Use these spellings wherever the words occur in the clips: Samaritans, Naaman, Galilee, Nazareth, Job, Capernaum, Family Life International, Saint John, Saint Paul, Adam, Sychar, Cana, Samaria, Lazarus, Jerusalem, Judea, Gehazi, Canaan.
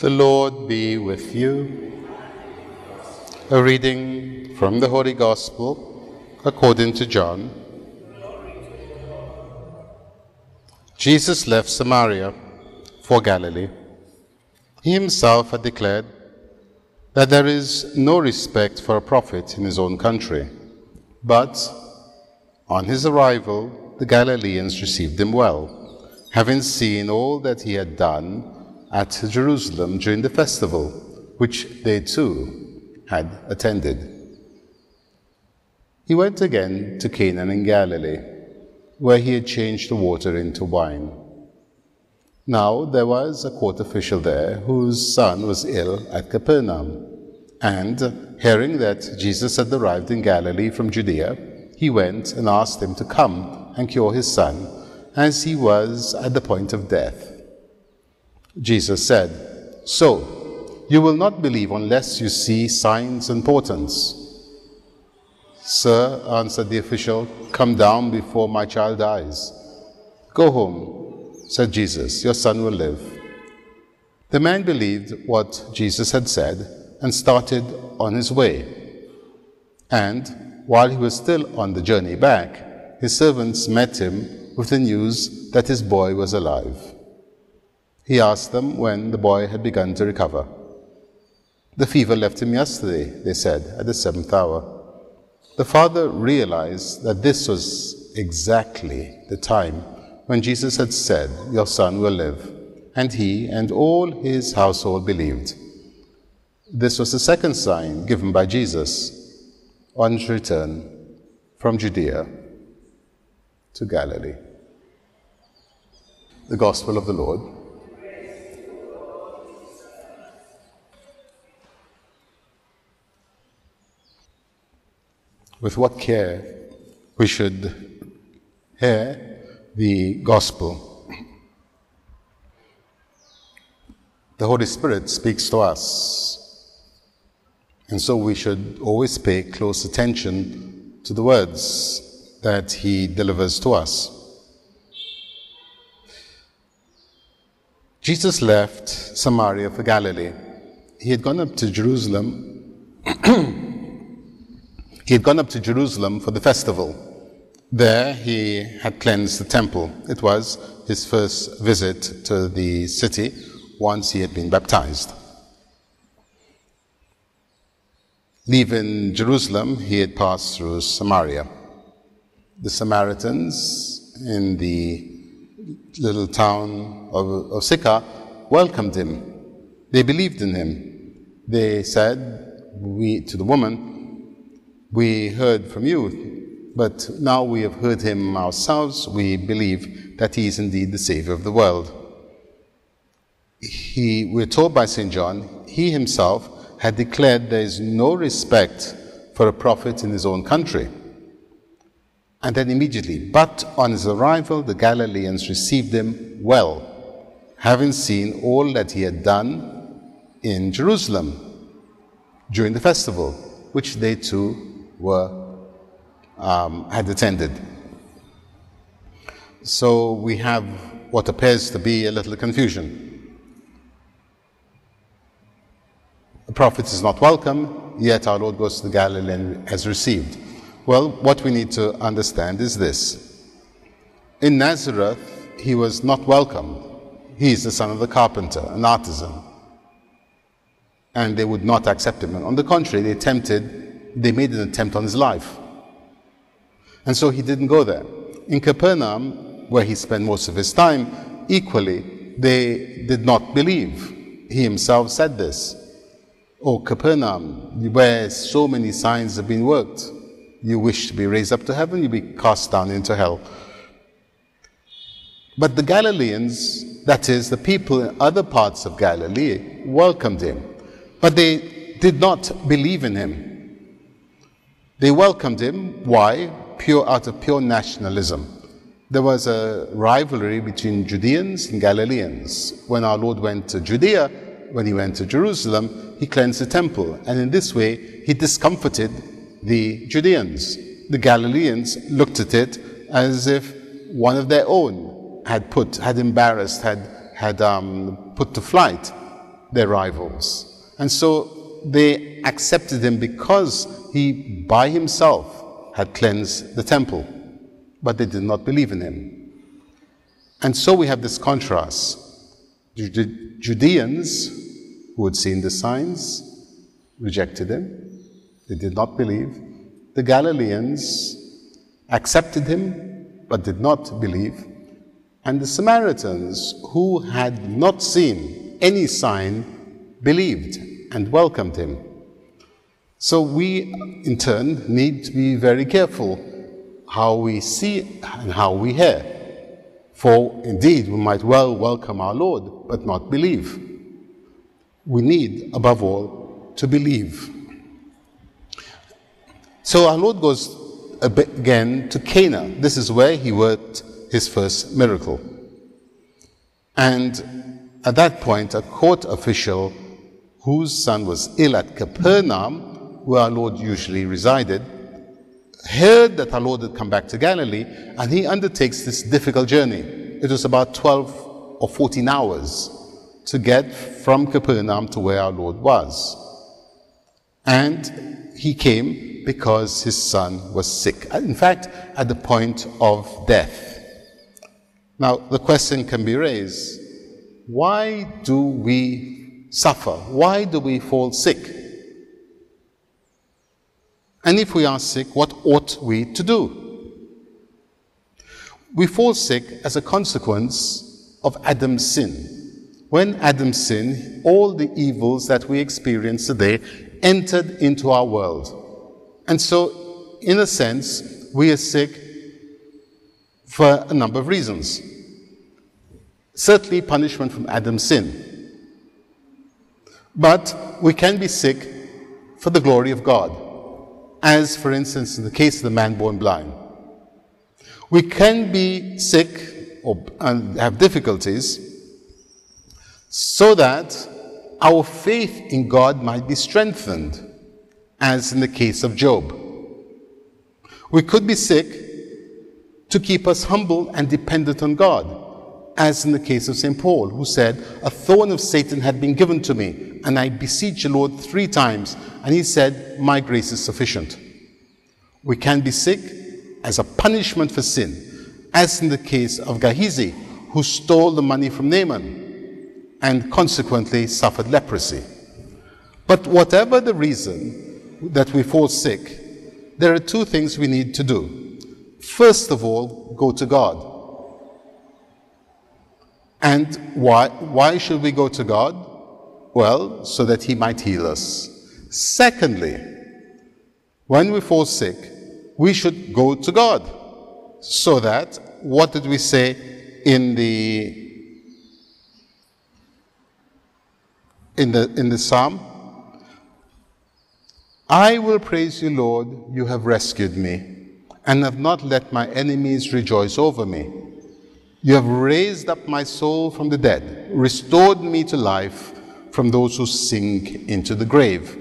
The Lord be with you. A reading from the Holy Gospel according to John. Jesus left Samaria for Galilee. He himself had declared that there is no respect for a prophet in his own country. But on his arrival, the Galileans received him well, having seen all that he had done at Jerusalem during the festival, which they too had attended. He went again to Canaan in Galilee, where he had changed the water into wine. Now there was a court official there whose son was ill at Capernaum, and hearing that Jesus had arrived in Galilee from Judea, he went and asked him to come and cure his son, as he was at the point of death. Jesus said, "So, you will not believe unless you see signs and portents." "Sir," answered the official, "come down before my child dies." "Go home," said Jesus, "your son will live." The man believed what Jesus had said and started on his way. And while he was still on the journey back, his servants met him with the news that his boy was alive. He asked them when the boy had begun to recover. "The fever left him yesterday," they said, "at the 7th hour." The father realized that this was exactly the time when Jesus had said, "Your son will live," and he and all his household believed. This was the second sign given by Jesus on his return from Judea to Galilee. The Gospel of the Lord. With what care we should hear the gospel. The Holy Spirit speaks to us, and so we should always pay close attention to the words that he delivers to us. Jesus left Samaria for Galilee. He had gone up to Jerusalem. He had gone up to Jerusalem for the festival. There he had cleansed the temple. It was his first visit to the city once he had been baptized. Leaving Jerusalem, he had passed through Samaria. The Samaritans in the little town of Sychar welcomed him. They believed in him. They said to the woman, "We heard from you, but now we have heard him ourselves. We believe that he is indeed the Savior of the world." We're told by Saint John, he himself had declared there is no respect for a prophet in his own country. And then immediately, but on his arrival, the Galileans received him well, having seen all that he had done in Jerusalem during the festival, which they too had attended. So we have what appears to be a little confusion. The prophet is not welcome, yet our Lord goes to the Galilee and has received. Well, what we need to understand is this. In Nazareth, he was not welcome. He is the son of the carpenter, an artisan. And they would not accept him. And on the contrary, they made an attempt on his life. And so he didn't go there. In Capernaum, where he spent most of his time, equally, they did not believe. He himself said this. "Oh, Capernaum, where so many signs have been worked. You wish to be raised up to heaven, you be cast down into hell." But the Galileans, that is, the people in other parts of Galilee, welcomed him, but they did not believe in him. They welcomed him, why? Out of pure nationalism. There was a rivalry between Judeans and Galileans. When our Lord went to Judea, when he went to Jerusalem, he cleansed the temple, and in this way he discomforted the Judeans. The Galileans looked at it as if one of their own had put to flight their rivals. And so they accepted him because he by himself had cleansed the temple, but they did not believe in him. And so we have this contrast. The Judeans, who had seen the signs, rejected him. They did not believe. The Galileans accepted him, but did not believe. And the Samaritans, who had not seen any sign, believed and welcomed him. So we, in turn, need to be very careful how we see and how we hear. For indeed, we might well welcome our Lord, but not believe. We need, above all, to believe. So our Lord goes again to Cana. This is where he worked his first miracle. And at that point, a court official whose son was ill at Capernaum, where our Lord usually resided, heard that our Lord had come back to Galilee, and he undertakes this difficult journey. It was about 12 or 14 hours to get from Capernaum to where our Lord was. And he came because his son was sick. In fact, at the point of death. Now, the question can be raised, why do we suffer? Why do we fall sick? And if we are sick, what ought we to do? We fall sick as a consequence of Adam's sin. When Adam sinned, all the evils that we experience today entered into our world. And so, in a sense, we are sick for a number of reasons. Certainly punishment from Adam's sin. But we can be sick for the glory of God. As, for instance, in the case of the man born blind. We can be sick and have difficulties so that our faith in God might be strengthened, as in the case of Job. We could be sick to keep us humble and dependent on God, as in the case of Saint Paul, who said, "A thorn of Satan had been given to me, and I beseech the Lord 3 times, and he said, my grace is sufficient." We can be sick as a punishment for sin, as in the case of Gehazi, who stole the money from Naaman and consequently suffered leprosy. But whatever the reason that we fall sick, there are 2 things we need to do. First of all, go to God. And why should we go to God? Well, so that he might heal us. Secondly, when we fall sick, we should go to God. So that, what did we say in the psalm? "I will praise you, Lord, you have rescued me, and have not let my enemies rejoice over me. You have raised up my soul from the dead, restored me to life from those who sink into the grave."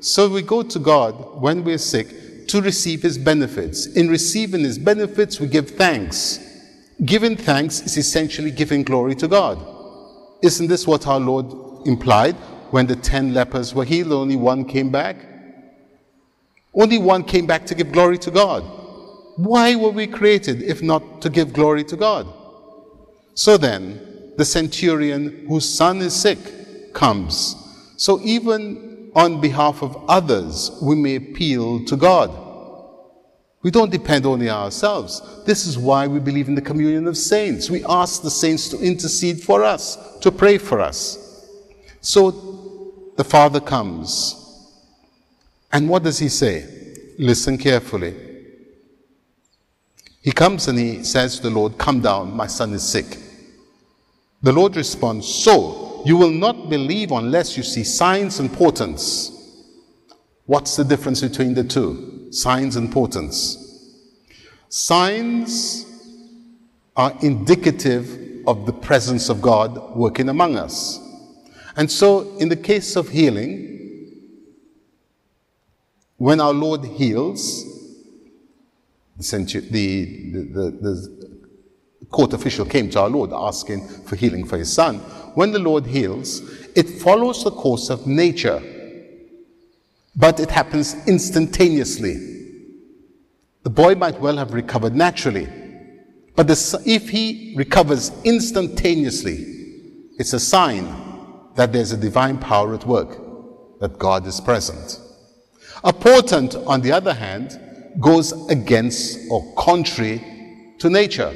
So we go to God when we're sick to receive his benefits. In receiving his benefits, we give thanks. Giving thanks is essentially giving glory to God. Isn't this what our Lord implied when the 10 lepers were healed? Only one came back. Only one came back to give glory to God. Why were we created if not to give glory to God? So then, the centurion whose son is sick comes. So even on behalf of others, we may appeal to God. We don't depend only on ourselves. This is why we believe in the communion of saints. We ask the saints to intercede for us, to pray for us. So the Father comes. And what does he say? Listen carefully. He comes and he says to the Lord, "Come down, my son is sick." The Lord responds, "So You will not believe unless you see signs and portents. What's the difference between the two? Signs and portents. Signs are indicative of the presence of God working among us. And so, in the case of healing, when our Lord heals, the court official came to our Lord asking for healing for his son. When the Lord heals, it follows the course of nature, but it happens instantaneously. The boy might well have recovered naturally, but if he recovers instantaneously, it's a sign that there's a divine power at work, that God is present. A portent, on the other hand, goes against or contrary to nature.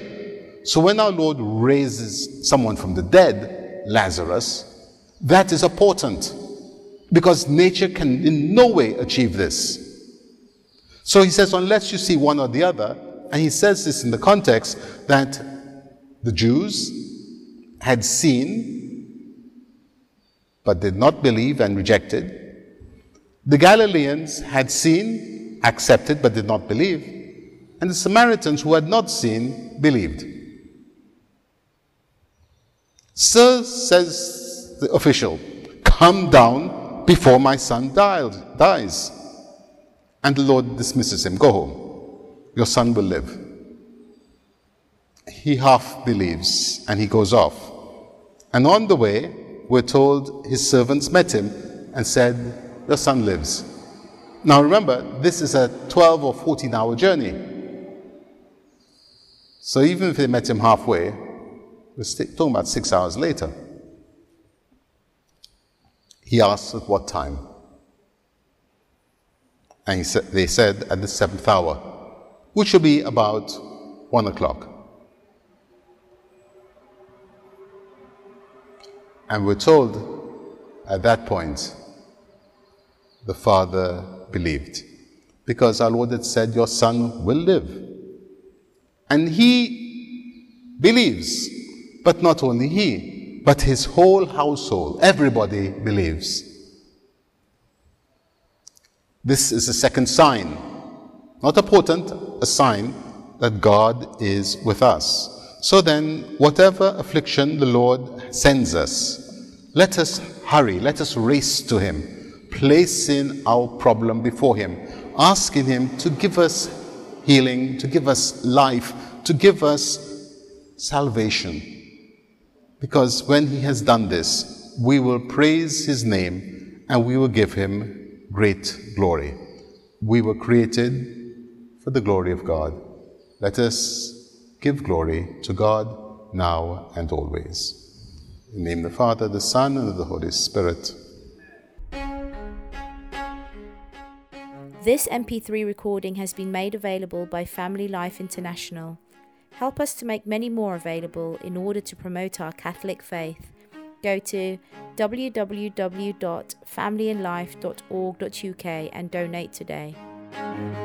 So when our Lord raises someone from the dead, Lazarus, that is a portent, because nature can in no way achieve this. So he says, unless you see one or the other, and he says this in the context that the Jews had seen, but did not believe and rejected. The Galileans had seen, accepted, but did not believe. And the Samaritans, who had not seen, believed. Sir, says the official, come down before my son dies. And the Lord dismisses him. Go home. Your son will live. He half believes and he goes off. And on the way, we're told his servants met him and said, the son lives. Now remember, this is a 12 or 14 hour journey. So even if they met him halfway, we're talking about 6 hours later. He asked at what time? And they said at the 7th hour, which will be about 1 o'clock. And we're told at that point, the father believed, because our Lord had said, your son will live. And he believes, but not only he, but his whole household, everybody believes. This is the second sign, not a portent, a sign that God is with us. So then, whatever affliction the Lord sends us, let us hurry, let us race to him, placing our problem before him, asking him to give us healing, to give us life, to give us salvation. Because when he has done this, we will praise his name and we will give him great glory. We were created for the glory of God. Let us give glory to God now and always. In the name of the Father, the Son, and of the Holy Spirit. This MP3 recording has been made available by Family Life International. Help us to make many more available in order to promote our Catholic faith. Go to www.familyandlife.org.uk and donate today.